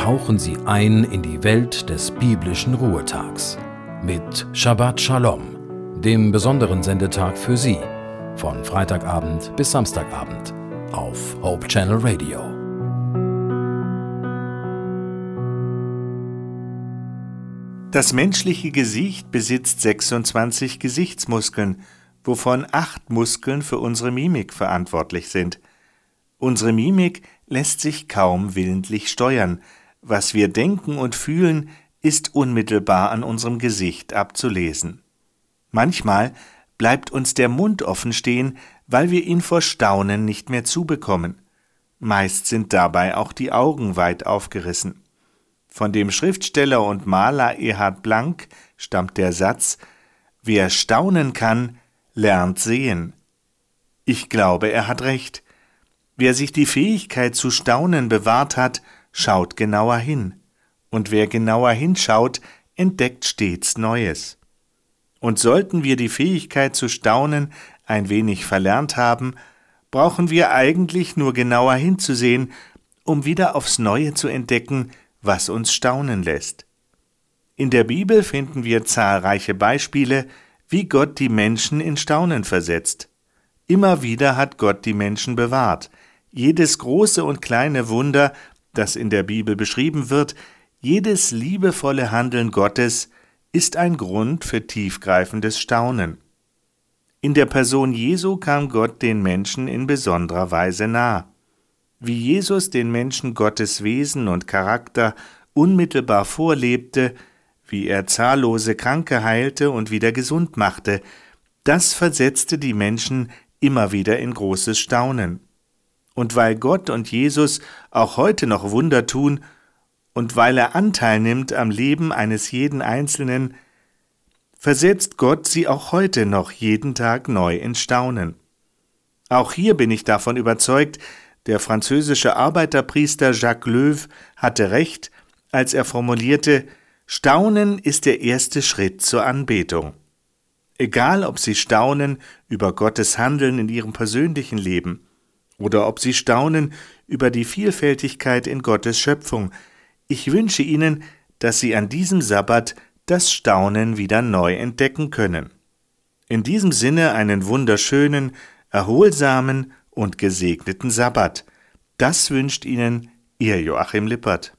tauchen Sie ein in die Welt des biblischen Ruhetags mit Shabbat Shalom, dem besonderen Sendetag für Sie, von Freitagabend bis Samstagabend auf Hope Channel Radio. Das menschliche Gesicht besitzt 26 Gesichtsmuskeln, wovon 8 Muskeln für unsere Mimik verantwortlich sind. Unsere Mimik lässt sich kaum willentlich steuern. Was wir denken und fühlen, ist unmittelbar an unserem Gesicht abzulesen. Manchmal bleibt uns der Mund offen stehen, weil wir ihn vor Staunen nicht mehr zubekommen. Meist sind dabei auch die Augen weit aufgerissen. Von dem Schriftsteller und Maler Erhard Blank stammt der Satz: Wer staunen kann, lernt sehen. Ich glaube, er hat recht. Wer sich die Fähigkeit zu staunen bewahrt hat, schaut genauer hin. Und wer genauer hinschaut, entdeckt stets Neues. Und sollten wir die Fähigkeit zu staunen ein wenig verlernt haben, brauchen wir eigentlich nur genauer hinzusehen, um wieder aufs Neue zu entdecken, was uns staunen lässt. In der Bibel finden wir zahlreiche Beispiele, wie Gott die Menschen in Staunen versetzt. Immer wieder hat Gott die Menschen bewahrt. Jedes große und kleine Wunder, das in der Bibel beschrieben wird, jedes liebevolle Handeln Gottes ist ein Grund für tiefgreifendes Staunen. In der Person Jesu kam Gott den Menschen in besonderer Weise nah. Wie Jesus den Menschen Gottes Wesen und Charakter unmittelbar vorlebte, wie er zahllose Kranke heilte und wieder gesund machte, das versetzte die Menschen immer wieder in großes Staunen. Und weil Gott und Jesus auch heute noch Wunder tun und weil er Anteil nimmt am Leben eines jeden Einzelnen, versetzt Gott sie auch heute noch jeden Tag neu in Staunen. Auch hier bin ich davon überzeugt, der französische Arbeiterpriester Jacques Loew hatte recht, als er formulierte: Staunen ist der erste Schritt zur Anbetung. Egal, ob Sie staunen über Gottes Handeln in Ihrem persönlichen Leben oder ob Sie staunen über die Vielfältigkeit in Gottes Schöpfung, ich wünsche Ihnen, dass Sie an diesem Sabbat das Staunen wieder neu entdecken können. In diesem Sinne einen wunderschönen, erholsamen und gesegneten Sabbat. Das wünscht Ihnen Ihr Joachim Lippert.